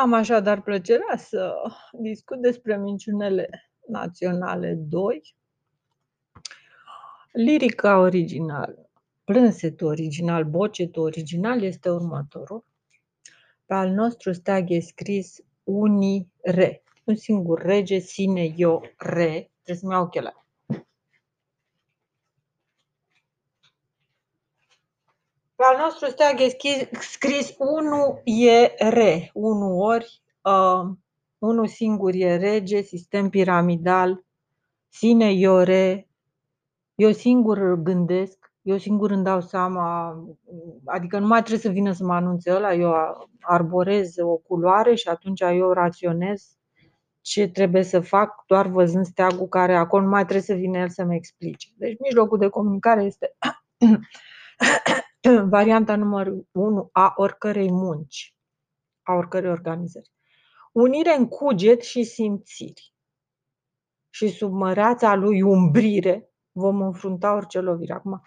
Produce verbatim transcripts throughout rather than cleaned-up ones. Am așadar plăcerea să discut despre minciunele naționale doi, lirica originală, plânsetul original, bocetul original este următorul. Pe al nostru steag e scris unii re, un singur rege, sine, eu, re, trebuie să-mi iau ochelari. Pe al nostru steag e scris unu e re, unu ori, uh, unu singur e rege, sistem piramidal, sine eu re, eu singur gândesc, eu singur îmi dau seama, adică nu mai trebuie să vină să mă anunțe ăla, eu arborez o culoare și atunci eu raționez ce trebuie să fac doar văzând steagul care acolo nu mai trebuie să vină el să-mi explice. Deci mijlocul de comunicare este varianta numărul unu a oricărei munci, a oricărei organizări. Unire în cuget și simțiri și sub măreața lui umbrire vom înfrunta orice lovire. Acum,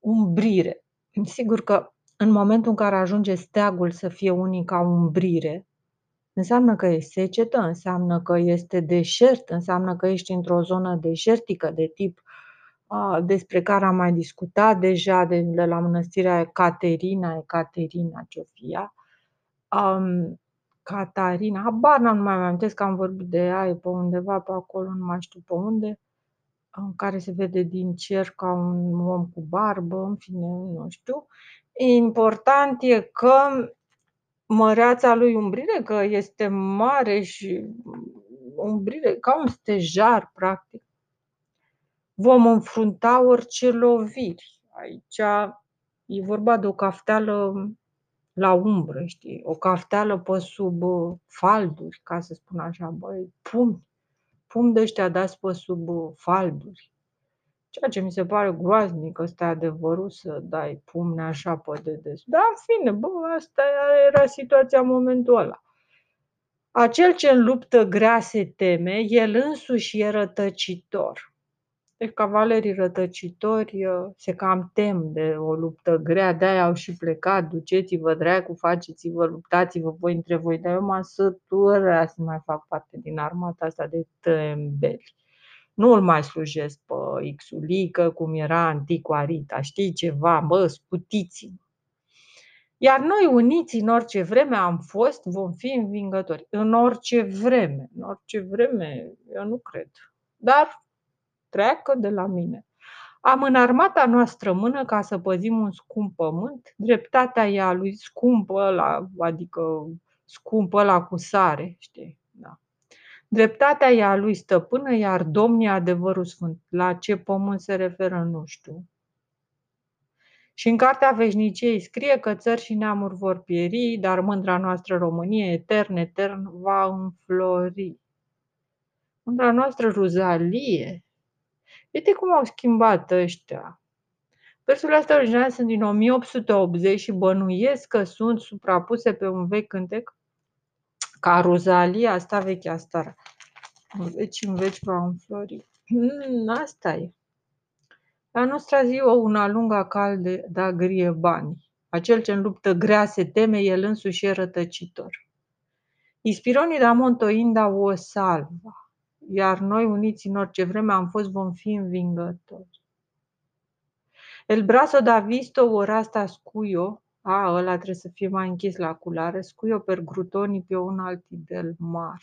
umbrire. Sigur că în momentul în care ajunge steagul să fie unica umbrire, înseamnă că e secetă, înseamnă că este deșert, înseamnă că ești într-o zonă deșertică de tip despre care am mai discutat deja de, de la mănăstirea Ecaterina, Ecaterina Ciofia, um, Catarina, habar n-am, nu mai amintesc că am vorbit de ea, e pe undeva pe acolo, nu mai știu pe unde, în care se vede din cer ca un om cu barbă, în fine, nu știu. Important e că măreața lui umbrire, că este mare și umbrire, ca un stejar, practic. Vom înfrunta orice loviri. Aici e vorba de o cafteală la umbră, știi? O cafteală pe sub falduri, ca să spun așa, băi, pumni, pumni de ăștia dați pe sub falduri. Ceea ce mi se pare groaznic, ăsta e adevărul, să dai pumni așa pe dedes. Dar în fine, bă, asta era situația în momentul ăla. Acel ce în luptă grea se teme, el însuși e rătăcitor. Deci cavalerii rătăcitori se cam tem de o luptă grea, de-aia au și plecat, duceți-vă dracu, faceți-vă, luptați-vă voi între voi, dar eu mă sătură să mai fac parte din armata asta de tembeli. Nu îl mai slujesc pe Xulică, cum era anticul Arita, știi ceva, bă, scutiți-mă. Iar noi uniți în orice vreme am fost, vom fi învingători. În orice vreme, în orice vreme, eu nu cred, dar... treacă de la mine. Am în armata noastră mână ca să păzim un scump pământ, dreptatea e a lui scump ăla, adică scump ăla cu sare, știi? Da. Dreptatea e a lui stăpână, iar domnii adevărul sfânt. La ce pământ se referă, nu știu. Și în Cartea Veșniciei scrie că țări și neamuri vor pieri, dar mândra noastră România etern, etern va înflori. Mândra noastră Ruzalie. Uite cum au schimbat ăștia. Versurile astea originale sunt din o mie opt sute optzeci și bănuiesc că sunt suprapuse pe un vechi cântec ca Ruzalia, asta vechea stară. În veci, în veci va înflori. Mm, asta e. La nostra ziua una lungă calde, da grie bani. Acel ce în luptă grea se teme, el însuși e rătăcitor. Ispironii da Montoinda o salva. Iar noi, uniți în orice vreme am fost, vom fi învingători. El braso da visto ora asta scuio, a, ăla trebuie să fie mai închis la culare, scuio per grutoni pe un alti del mar,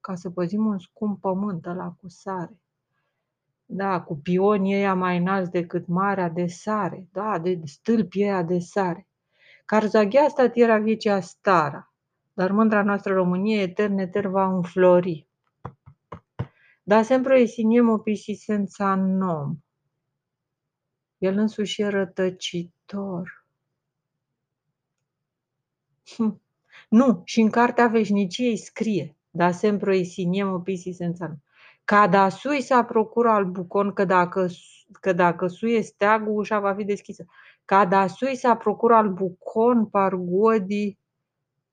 ca să păzim un scump pământ ăla cu sare. Da, cu pionii ăia mai înalți decât marea de sare, da, de stâlpii ăia de sare. Carzagea statiera viecea stara, dar mândra noastră România etern, etern va înflori. Da sempre esiniem o pisi senza nom. El însuși e rătăcitor. Hm. Nu, și în Cartea Veșniciei scrie. Da sempre esiniem o pisi senza nom. Ca da sui s-a procura al bucon, că dacă, că dacă suie steagul, ușa va fi deschisă. Ca da sui s-a procura al bucon, pargodi,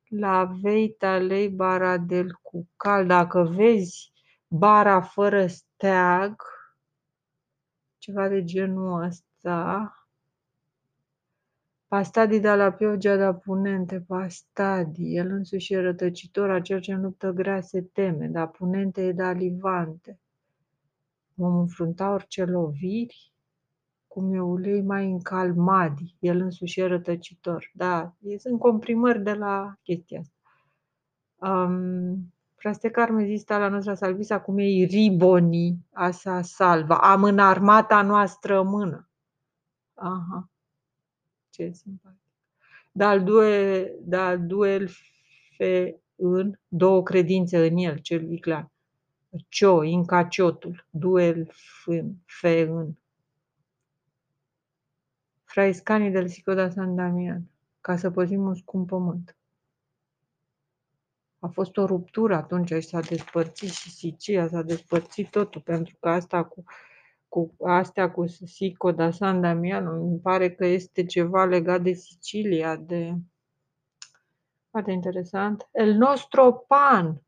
la veita lei bara del cucal. Dacă vezi bara fără steag, ceva de genul ăsta, Pastadii da la pioggia da punente, pastadii, el însuși e rătăcitor, acel ce în luptă grea se teme, da punente e da livante. Vom înfrunta orice loviri, cum e ulei mai încalmadi, el însuși e rătăcitor. Da, sunt comprimări de la chestia asta. Um, Prastecar mi zista la noastră salvisa, cum e ribonii, asa salva, am în armata noastră mână. Aha. Ce simpatic. Dar due, dar duel fe în două credințe în el, cel viclean. Cio, incaciotul, duel în, fe în. Fraiscanii del Sicoda San Damian, ca să păzim un scump pământ. A fost o ruptură atunci și s-a despărțit și Sicia, s-a despărțit totul, pentru că asta cu... cu astea cu Sicoda San Damian, îmi pare că este ceva legat de Sicilia, de... Foarte interesant. El nostru pan,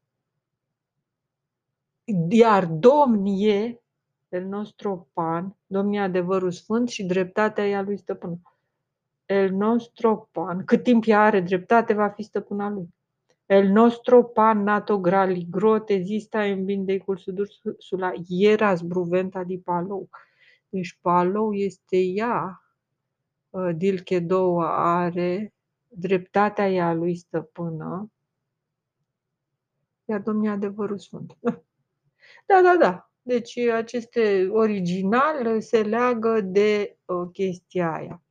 iar domnie, el nostru pan, domnie adevărul sfânt și dreptatea ea lui stăpână. El nostru pan, cât timp ea are dreptate, va fi stăpâna lui. El nostru pan nato grali grot exista în bindecul sudur sula ieras bruventa di palou. Deci palou este ea, dilche două are, dreptatea ea lui stăpână, iar domnia adevărul sfânt. Da, da, da. Deci aceste original se leagă de chestia aia.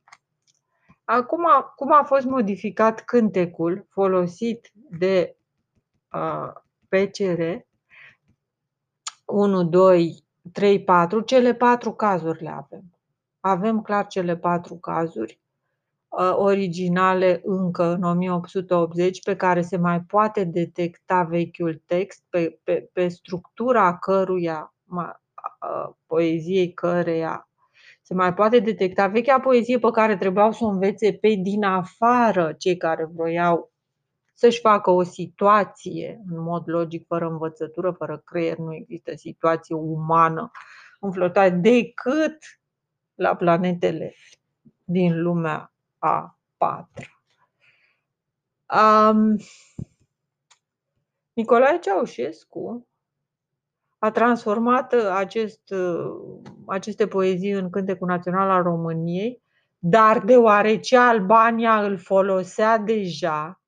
Acum, cum a fost modificat cântecul folosit de uh, P C R, unu, doi, trei, patru, cele patru cazuri le avem. Avem clar cele patru cazuri uh, originale încă în o mie opt sute optzeci, pe care se mai poate detecta vechiul text, pe, pe, pe structura căruia, uh, poeziei căreia, se mai poate detecta vechea poezie pe care trebuiau să o învețe pe din afară cei care voiau să-și facă o situație în mod logic, fără învățătură, fără creier, nu există situație umană înflotată decât la planetele din lumea a patra. Um, Nicolae Ceaușescu a transformat acest, aceste poezii în cântecul național al României, dar deoarece Albania îl folosea deja,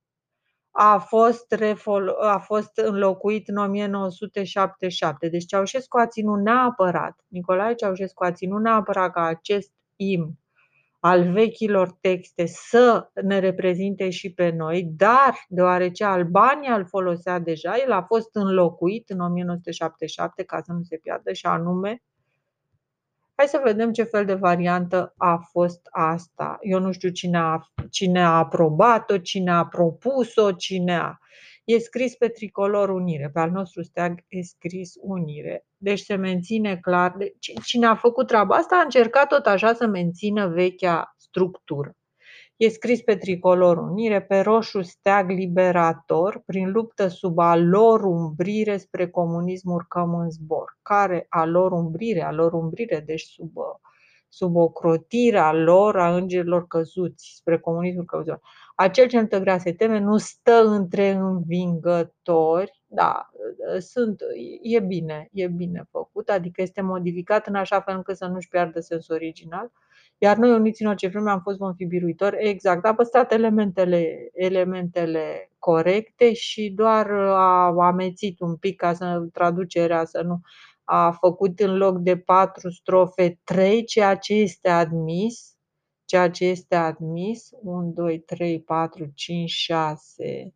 a fost, refolo- a fost înlocuit în o mie nouă sute șaptezeci și șapte. Deci Ceaușescu a ținut neapărat, Nicolae Ceaușescu a ținut neapărat ca acest imn al vechilor texte să ne reprezinte și pe noi, dar deoarece Albania îl folosea deja, el a fost înlocuit în o mie nouă sute șaptezeci și șapte ca să nu se piardă, și anume, hai să vedem ce fel de variantă a fost asta. Eu nu știu cine a, cine a aprobat-o, cine a propus-o, cine a... E scris pe tricolor unire, pe al nostru steag e scris unire. Deci se menține clar. Cine a făcut treaba asta a încercat tot așa să mențină vechea structură. E scris pe tricolor unire, pe roșu steag liberator, prin luptă sub a lor umbrire spre comunism urcăm în zbor. Care a lor umbrire, a lor umbrire, deci sub, sub ocrotirea lor a îngerilor căzuți spre comunismul căzut. Acel ce nu vrea se teme nu stă între învingători. Da, sunt, e bine, e bine făcut, adică este modificat în așa fel încât să nu-și piardă sensul original. Iar noi uniți în orice vreme am fost, vom fi biruitori. Exact, a păstrat elementele, elementele corecte și doar a amețit un pic ca să traducerea să nu a făcut în loc de patru strofe trei, ceea ce este admis. Ceea ce este admis, unu, doi, trei, patru, cinci, șase.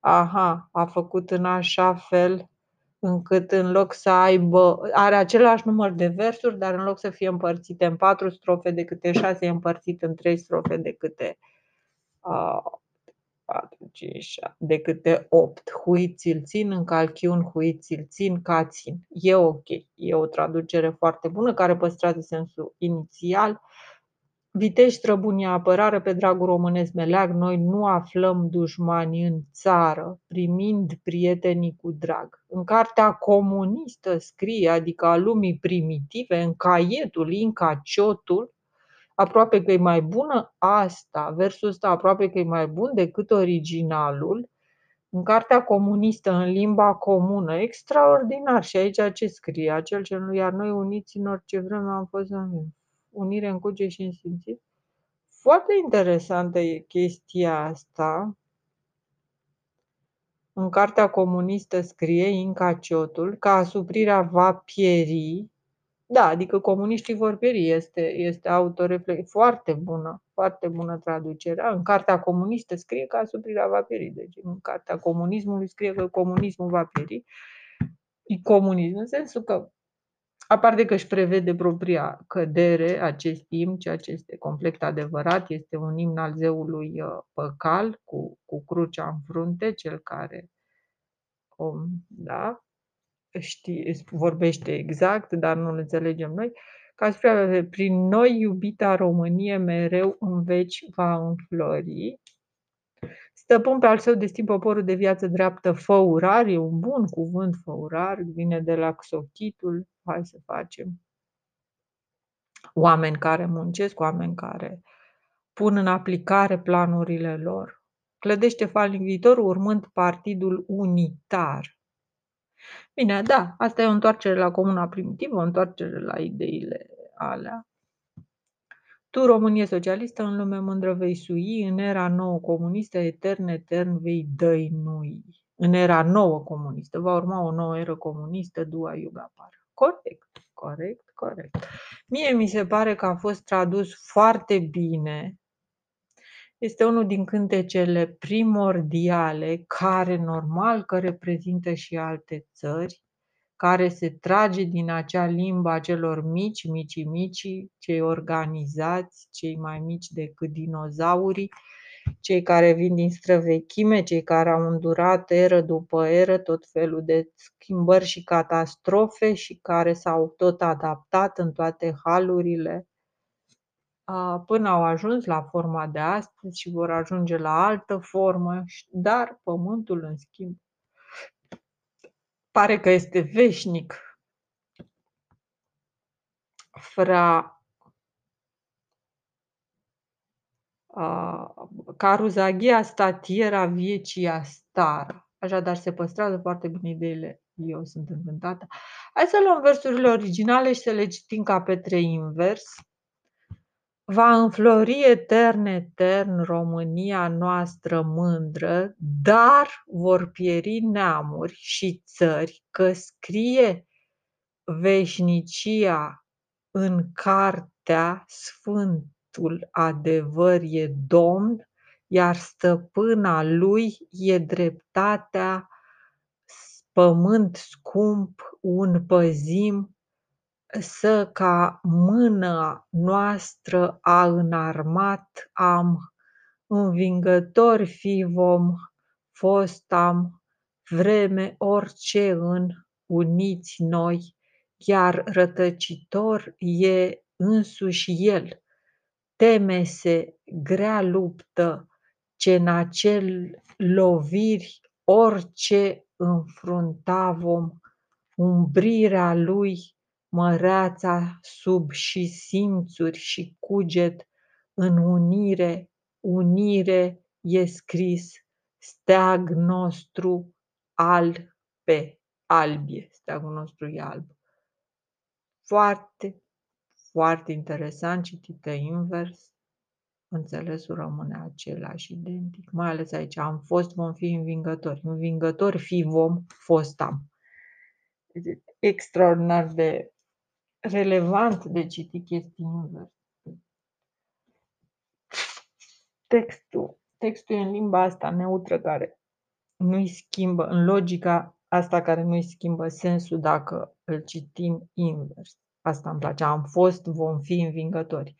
Aha, a făcut în așa fel încât în loc să aibă, are același număr de versuri, dar în loc să fie împărțite în patru strofe de câte șase, e împărțit în trei strofe de câte uh, patru, cinci, șase, de câte opt. Hui ți-l țin, în calchiun, hui ți-l țin, ca țin. E ok, e o traducere foarte bună care păstrează sensul inițial. Vitești străbunii apărare, pe dragul românesc meleag, noi nu aflăm dușmani în țară, primind prietenii cu drag. În cartea comunistă scrie, adică a lumii primitive, în caietul, incaciotul, aproape că e mai bună asta, versul ăsta aproape că e mai bun decât originalul, în cartea comunistă, în limba comună, extraordinar. Și aici ce scrie? Acel ce nu iar noi uniți în orice vreme am fost în unire, în cuge și în simțire. Foarte interesantă e chestia asta. În cartea comunistă scrie Inca Ciotul că asuprirea va pieri. Da, adică comuniștii vor pieri, este, este autoreflex. Foarte bună, foarte bună traducerea. În cartea comunistă scrie că asuprirea va pieri. Deci în cartea comunismului scrie că comunismul va pieri. E comunism în sensul că, aparte că își prevede propria cădere acest timp, ceea ce este complet adevărat, este un imn al zeului păcal cu, cu crucea în frunte, cel care om, da, știe, vorbește exact, dar nu-l înțelegem noi, că asupra, prin noi iubita Românie mereu în veci va înflori. Stăpân pe al său destin poporul de viață dreaptă făurar, e un bun cuvânt făurar, vine de la xochitul, hai să facem. Oameni care muncesc, oameni care pun în aplicare planurile lor. Clădește falnic viitorul urmând partidul unitar. Bine, da, asta e o întoarcere la comuna primitivă, o întoarcere la ideile alea. Tu, Românie socialistă, în lume mândră vei sui, în era nouă comunistă, etern, etern vei dăinui. În era nouă comunistă, va urma o nouă eră comunistă, dua iuga pară. Corect, corect, corect. Mie mi se pare că a fost tradus foarte bine. Este unul din cântecele primordiale, care normal că reprezintă și alte țări, care se trage din acea limbă a celor mici, mici, mici, cei organizați, cei mai mici decât dinozaurii, cei care vin din străvechime, cei care au îndurat eră după eră tot felul de schimbări și catastrofe și care s-au tot adaptat în toate halurile până au ajuns la forma de astăzi și vor ajunge la altă formă, dar pământul, în schimb, pare că este veșnic. Fra Caruzaghia statiera viecia stara. Așadar se păstrează foarte bine ideile. Eu sunt încântată. Hai să luăm versurile originale și să le citim ca pe trei invers. Va înflori etern, etern România noastră mândră, dar vor pieri neamuri și țări, că scrie veșnicia în cartea Sfântul adevăr e Domn, iar stăpâna lui e dreptatea, pământ scump un păzim, să ca mâna noastră a înarmat am, învingători fi vom, fost am, vreme orice în uniți noi, iar rătăcitor e însuși el, teme-se grea luptă, ce în acel loviri orice înfrunta vom, umbrirea lui, măreața sub și simțuri și cuget în unire, unire e scris steag nostru al pe albie, steagul nostru e alb. Foarte, foarte interesant, citită invers, înțelesul rămâne același, identic, mai ales aici, am fost, vom fi învingători, învingători fi vom, fost am. Extraordinar de relevant de citit chestii invers. Textul. Textul e în limba asta neutră care nu-i schimbă, în logica asta care nu-i schimbă sensul dacă îl citim invers. Asta îmi place. Am fost, vom fi învingători.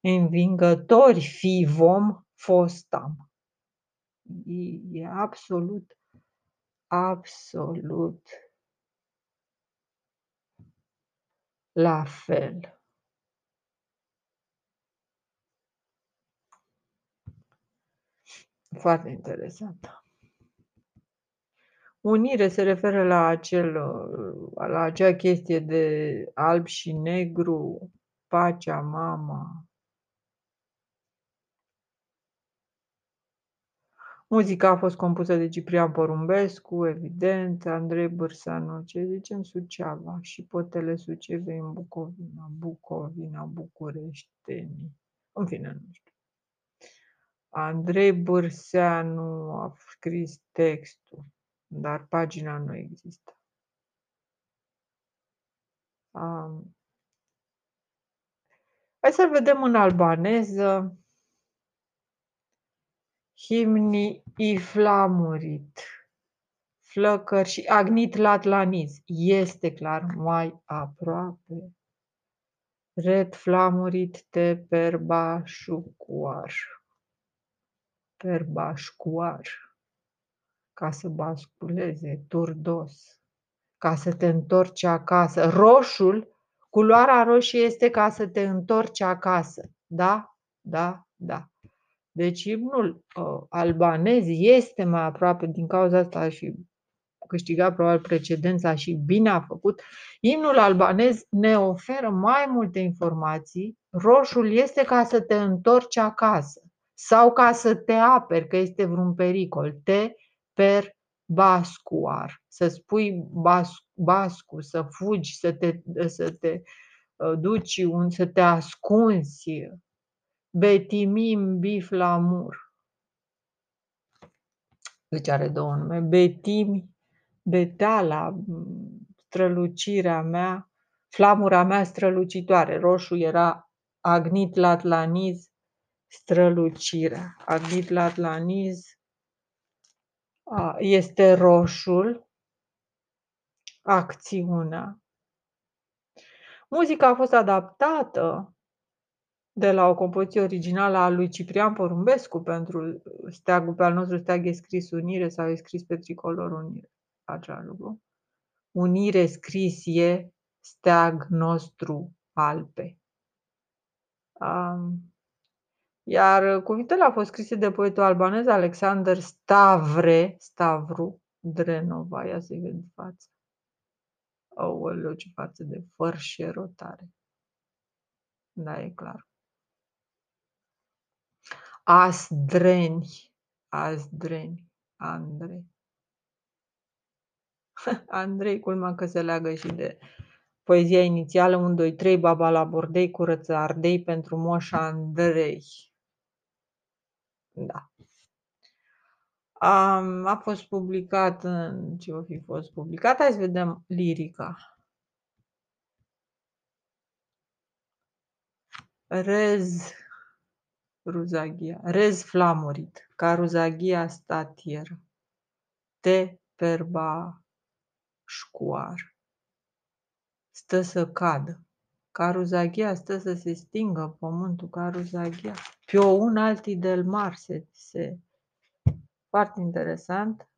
Învingători fi vom, fost am. E, e absolut, absolut la fel. Foarte interesant. Unire se referă la, acel, la acea chestie de alb și negru, pacea, mama, Muzica a fost compusă de Ciprian Porumbescu, evident, Andrei Bârseanu, ce zicem, Suceava și Potele Sucevei în Bucovina, Bucovina, București. În fine, nu știu. Andrei Bârseanu a scris textul, dar pagina nu există. Um. Hai să vedem în albaneză. Himni i flamurit, flăcări și agnit latlaniz, este clar mai aproape. Red flamurit te perbașucuar, perbașcuar, ca să basculeze, turdos, ca să te întorci acasă. Roșul, culoarea roșie este ca să te întorci acasă. Da, da, da. Deci imnul uh, albanez este mai aproape, din cauza asta și câștiga probabil precedența și bine a făcut. Imnul albanez ne oferă mai multe informații. Roșul este ca să te întorci acasă sau ca să te aperi, că este vreun pericol. Te per bascuar, să spui bascu, bascu, să fugi, să te, să te uh, duci, un, să te ascunzi. Betimim biflamur. Deci are două nume. Betimi, betala, strălucirea mea, flamura mea strălucitoare. Roșu era agnit latlaniz, strălucirea. Agnit latlaniz este roșul, acțiunea. Muzica a fost adaptată de la o compoziție originală a lui Ciprian Porumbescu pentru steagul, pe al nostru steag e scris unire sau e scris pe tricolor unire. Acela lucru. Unire scris e steag nostru alpe. Iar cuvintele au fost scrise de poetul albanez Alexander Stavre Stavru Drenova. Ia să-i vedem față. Aoleu, ce față de făr și erotare. Da, e clar. Asdreni, Asdreni, Andrei. Andrei, culma că se leagă și de poezia inițială, unu, doi, trei, baba la bordei, curăță ardei pentru moș Andrei. Da. Um, a fost publicat în... ce o fi fost publicat? Hai să vedem lirica. Rez... Ruzaghia, rez flamurit, ca ruzaghia statieră, te perba școar, stă să cadă, ca ruzaghia stă să se stingă pământul, ca ruzaghia, pe o un alti del mar, se, se, foarte interesant,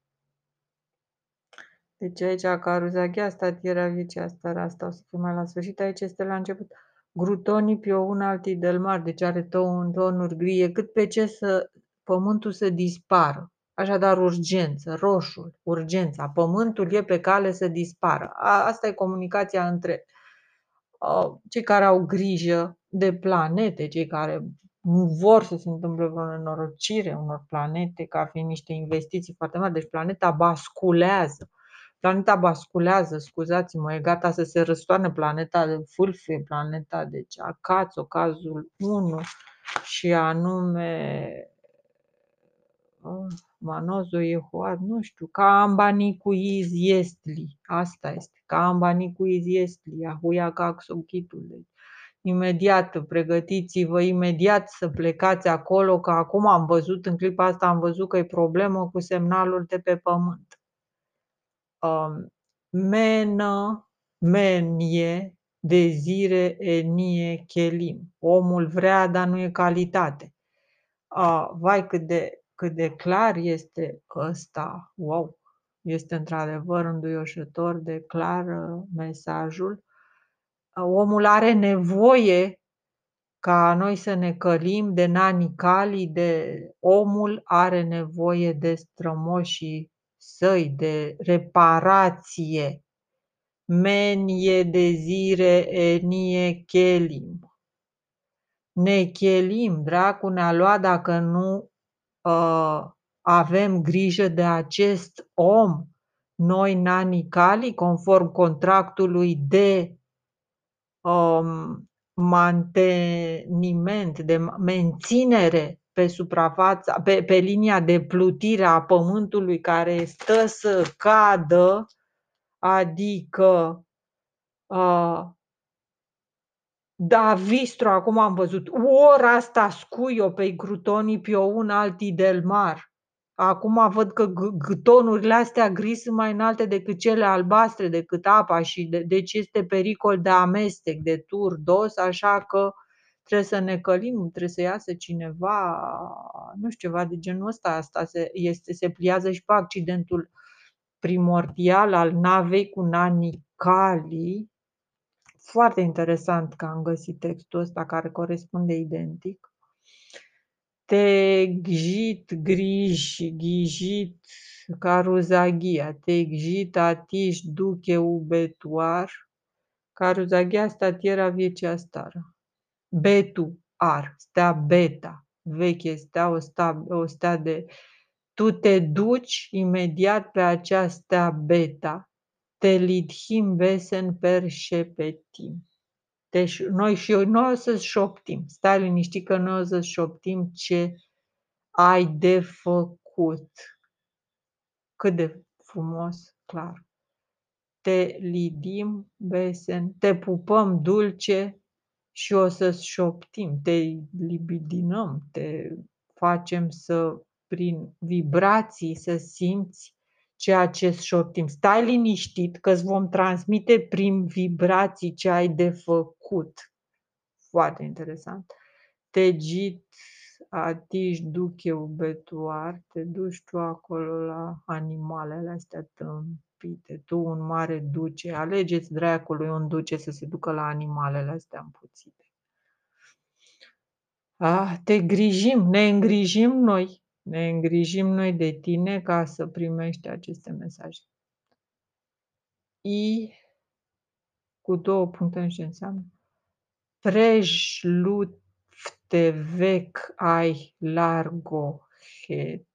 deci aici ca ruzaghia statieră, vice asta, asta o să fie mai la sfârșit, aici este la început. Grutonii pe un altii del mar, deci are tonuri gri, cât pe ce să pământul să dispară. Așadar, urgență, roșul, urgența, pământul e pe cale să dispară. A, asta e comunicația între uh, cei care au grijă de planete, cei care nu vor să se întâmple vreo nenorocire unor planete, ca fiind niște investiții foarte mari. Deci planeta basculează. Planeta basculează, scuzați-mă, e gata să se răstoarne planeta de fâlfie, planeta de deci, Acațo, cazul unu, și anume Manozo Ehoad, nu știu, ca ambanicuiz estli, asta este, ca ambanicuiz estli, ahuia ca axochitul. Imediat, pregătiți-vă imediat să plecați acolo, că acum am văzut, în clipa asta am văzut că e problemă cu semnalul de pe pământ. Um, menă, menie, dezire, enie, chelim. Omul vrea, dar nu e calitate. Uh, vai cât de, cât de clar este ăsta. Wow! Este într-adevăr înduioșător de clar uh, mesajul. Uh, omul are nevoie ca noi să ne călim de nani cali, de omul are nevoie de strămoșii săi, de reparație, menie, dezire, enie, chelim. Ne chelim, dracu ne-a luat dacă nu uh, avem grijă de acest om, noi nani cali, conform contractului de um, manteniment, de menținere pe suprafața, pe, pe linia de plutire a pământului care stă să cadă, adică uh, da, vistro, acum am văzut, ora asta scuio pe crutonii pe un altii del mar. Acum văd că tonurile astea gri sunt mai înalte decât cele albastre, decât apa, și de, deci este pericol de amestec, de turdos, așa că trebuie să ne călim, trebuie să iasă cineva, nu știu, ceva de genul ăsta. Asta se, este, se pliază și pe accidentul primordial al navei cu nani cali. Foarte interesant că am găsit textul ăsta care corespunde identic. Tegjit grij, ghijit caruzaghia, tegjit atiș duche ubetuar, caruzaghia statiera viecea stară. Betu ar, stea beta, veche stea, o stea, o stea de... Tu te duci imediat pe acea stea beta, te lidhim vesen per șepetim. Deci noi și eu, noi o să-ți șoptim. Stai liniștit că noi o să-ți șoptim ce ai de făcut. Cât de frumos, clar. Te lidim vesen, te pupăm dulce și o să-ți șoptim. Te libidinăm, te facem să, prin vibrații, să simți ceea ce șoptim. Stai liniștit că îți vom transmite prin vibrații ce ai de făcut. Foarte interesant. Te git, atiș, duc eu betuar, te duci tu acolo la animalele astea tâmpite. Tu un mare duce, alegeți dracului un duce să se ducă la animalele astea împuțite. Ah, te grijim, ne îngrijim noi. Ne îngrijim noi de tine ca să primești aceste mesaje. I cu două puncte, nu știu ce înseamnă. Prejluftevec ai largohet.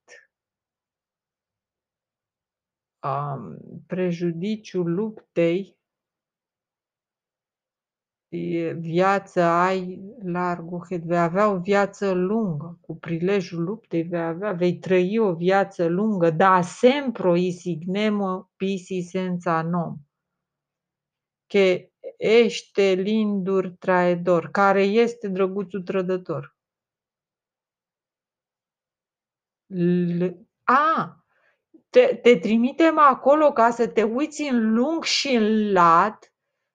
Um, prejudiciul luptei, viață ai largohet, vei avea o viață lungă, cu prilejul luptei vei avea, vei trăi o viață lungă, da sempre isignemo pisi senza nom, che ește lindur traedor, care este drăguțul trădător. L A, te, te trimitem acolo ca să te uiți în lung și în lat,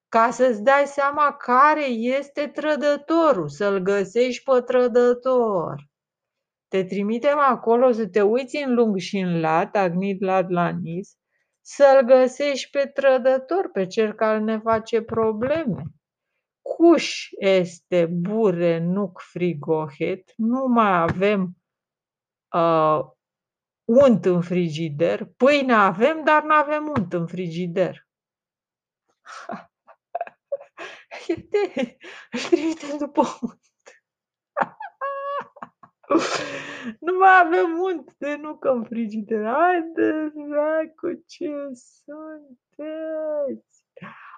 ca să-ți dai seama care este trădătorul, să-l găsești pe trădător. Te trimitem acolo să te uiți în lung și în lat, agnit lat la nis, să-l găsești pe trădător, pe cel care ne face probleme. Cuș este bure nuc frigohet, nu mai avem uh, unt în frigider, pâine avem, dar nu avem unt în frigider. Iete, îl trimitem după unt. Nu mai avem unt de nucă în frigider. Haide, dracu, ce sunteți?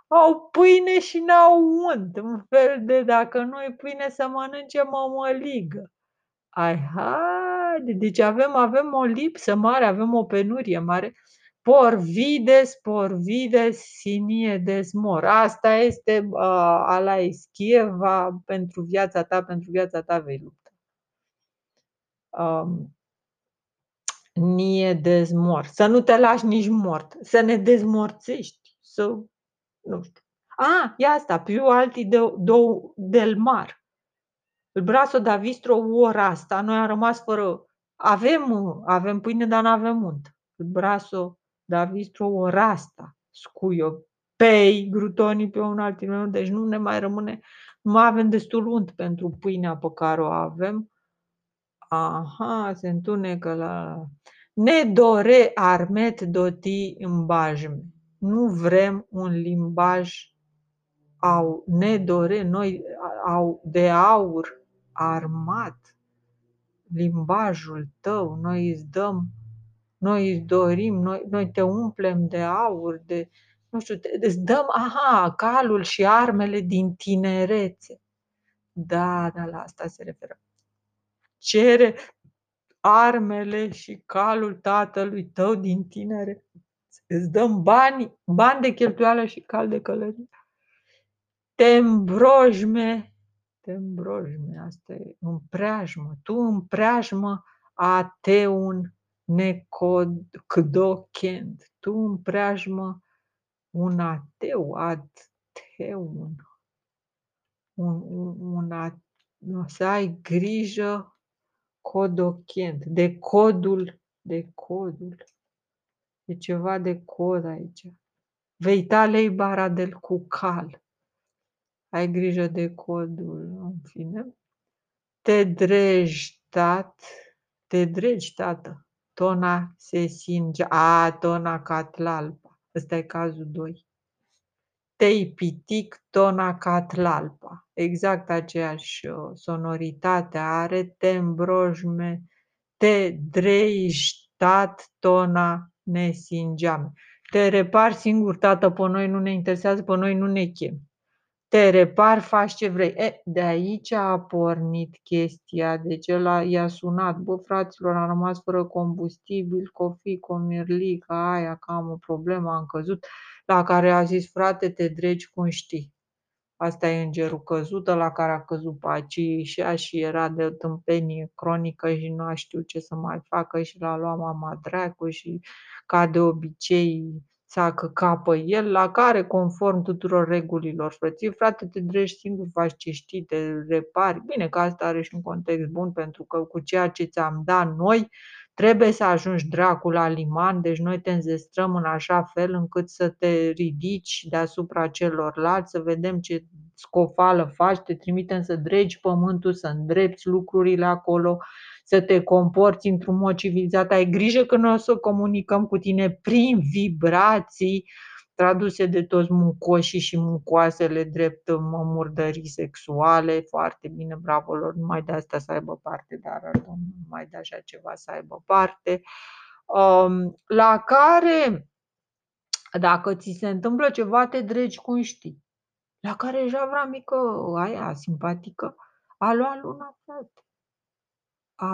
Au pâine și n-au unt. Un fel de, dacă nu-i pâine să mănânce mămăligă. Ai, haide. Deci avem, avem o lipsă mare, avem o penurie mare. Porvides, porvides, sinie desmor. Asta este uh, ala ischieva, pentru viața ta, pentru viața ta vei lupta. Um, nie desmor. Să nu te lași nici mort, să ne dezmorțești, să, nu știu. Ah, e asta, piu alti de, de, del mar. Îl braso da vistro ora asta, noi am rămas fără, avem, avem pâine, dar nu avem unt. Îl braso da vistro ora asta, scuio, pei, grutonii pe un altul, deci nu ne mai rămâne, nu mai avem destul unt pentru pâinea pe care o avem. Aha, se întunecă la... Ne dore armet doti îmbajme. Nu vrem un limbaj au, ne dore noi au de aur armat. limbajul tău, noi îți dăm, noi îți dorim, noi, noi te umplem de aur, de, nu știu, te, îți dăm, aha, calul și armele din tinerețe. Da, da, la asta se referă. Cere armele și calul tatălui tău din tinere. Îți dăm bani, bani de cheltuială și cal de călărie. Te îmbrojme, te îmbrojme, asta e în preajmă. Tu în preajmă a te un necodocent. Tu în preajmă un ateu, a te un, un, un, un ateu. Să ai grijă codocent, de codul, de codul. E ceva de cod aici. Veita lei bara del cu cal. Ai grijă de codul, în fine. Te dregi, tat, te dregi, tată. Tona se singe, a, tona catlalpa. Ăsta e cazul doi. Tei pitic, tona catlalpa. Exact aceeași sonoritate are. Te îmbrojme, te dregi, tat, tona ne singeam. Te repar singur, tată, pe noi nu ne interesează, pe noi nu ne chem. Te repar, faci ce vrei. E, de aici a pornit chestia, deci ăla i-a sunat, bă, fraților, am rămas fără combustibil, cofi, comirli, ca aia, că am o problemă, am căzut, la care a zis, frate, te dregi cum știi. Asta e îngerul căzut, la care a căzut pacii și a și era de tâmpenie cronică și nu a știut ce să mai facă și l-a luat mama dracu și ca de obicei s-a căcat pe el, la care conform tuturor regulilor frății, frate, te dregi singur, faci ce știi, te repari. Bine că asta are și un context bun, pentru că cu ceea ce ți-am dat noi trebuie să ajungi dracul la liman, deci noi te înzestrăm în așa fel încât să te ridici deasupra celorlalți, să vedem ce scofală faci, te trimitem să dregi pământul, să îndrepți lucrurile acolo, să te comporți într-un mod civilizat. Ai grijă că noi o să comunicăm cu tine prin vibrații traduse de toți muncoșii și muncoasele drept murdării sexuale. Foarte bine, bravo lor, numai de asta să aibă parte, dar numai de așa ceva să aibă parte. La care, dacă ți se întâmplă ceva, te dregi cum știi. La care javra mică, aia simpatică, a luat luna, frate. A,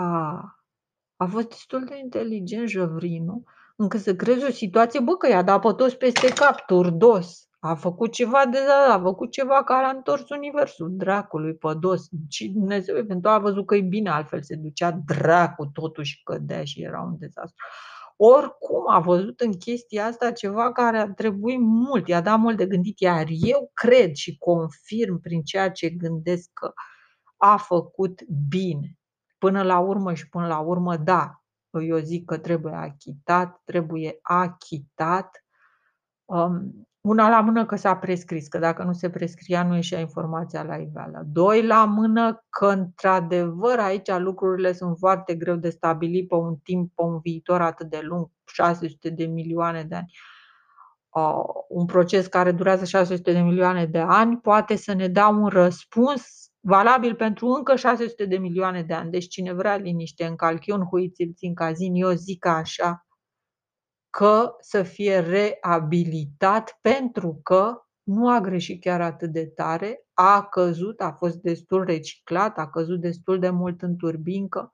a fost destul de inteligent jăvrinul, încât să creezi o situație, bă, că i-a dat pe toți peste cap, turdos. A făcut ceva de da, a făcut ceva care a întors universul dracului pe dos. Și Dumnezeu eventual a văzut că e bine, altfel se ducea dracu totuși, cădea și era un dezastru. Oricum a văzut în chestia asta ceva care a trebuit mult, i-a dat mult de gândit, iar eu cred și confirm prin ceea ce gândesc că a făcut bine. Până la urmă și până la urmă, da, eu zic că trebuie achitat, trebuie achitat. Una la mână că s-a prescris, că dacă nu se prescria nu ieșea informația la iveală. Doi la mână că într-adevăr aici lucrurile sunt foarte greu de stabilit pe un timp, pe un viitor atât de lung, șase sute de milioane de ani. Un proces care durează șase sute de milioane de ani poate să ne dea un răspuns valabil pentru încă șase sute de milioane de ani. Deci cine vrea liniște în calchion, huiți-l țin cazin, eu zic așa, că să fie reabilitat pentru că nu a greșit chiar atât de tare, a căzut, a fost destul reciclat, a căzut destul de mult în turbincă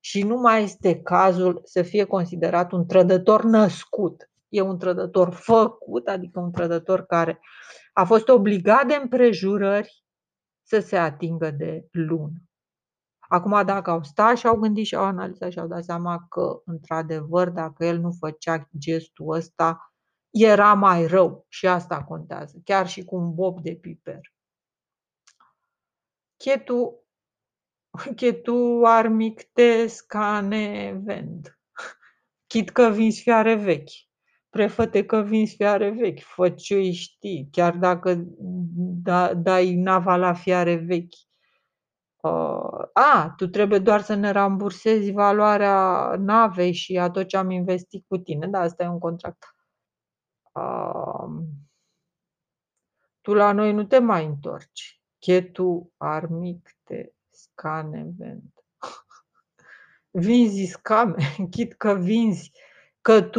și nu mai este cazul să fie considerat un trădător născut. E un trădător făcut, adică un trădător care a fost obligat de împrejurări să se atingă de lună. Acum, dacă au stat și au gândit și au analizat și au dat seama că, într-adevăr, dacă el nu făcea gestul ăsta, era mai rău și asta contează, chiar și cu un bob de piper. Chetu, chetu armictes cane vend, chit că vinzi fiare vechi. Prefăte că vinzi fiare vechi, fă ce știi, chiar dacă da, dai nava la fiare vechi. Uh, a, tu trebuie doar să ne rambursezi valoarea navei și a tot ce am investit cu tine. Da, asta e un contract. Uh, tu la noi nu te mai întorci. Chetu armicte scanevent. vinzi scame, chit că vinzi că tu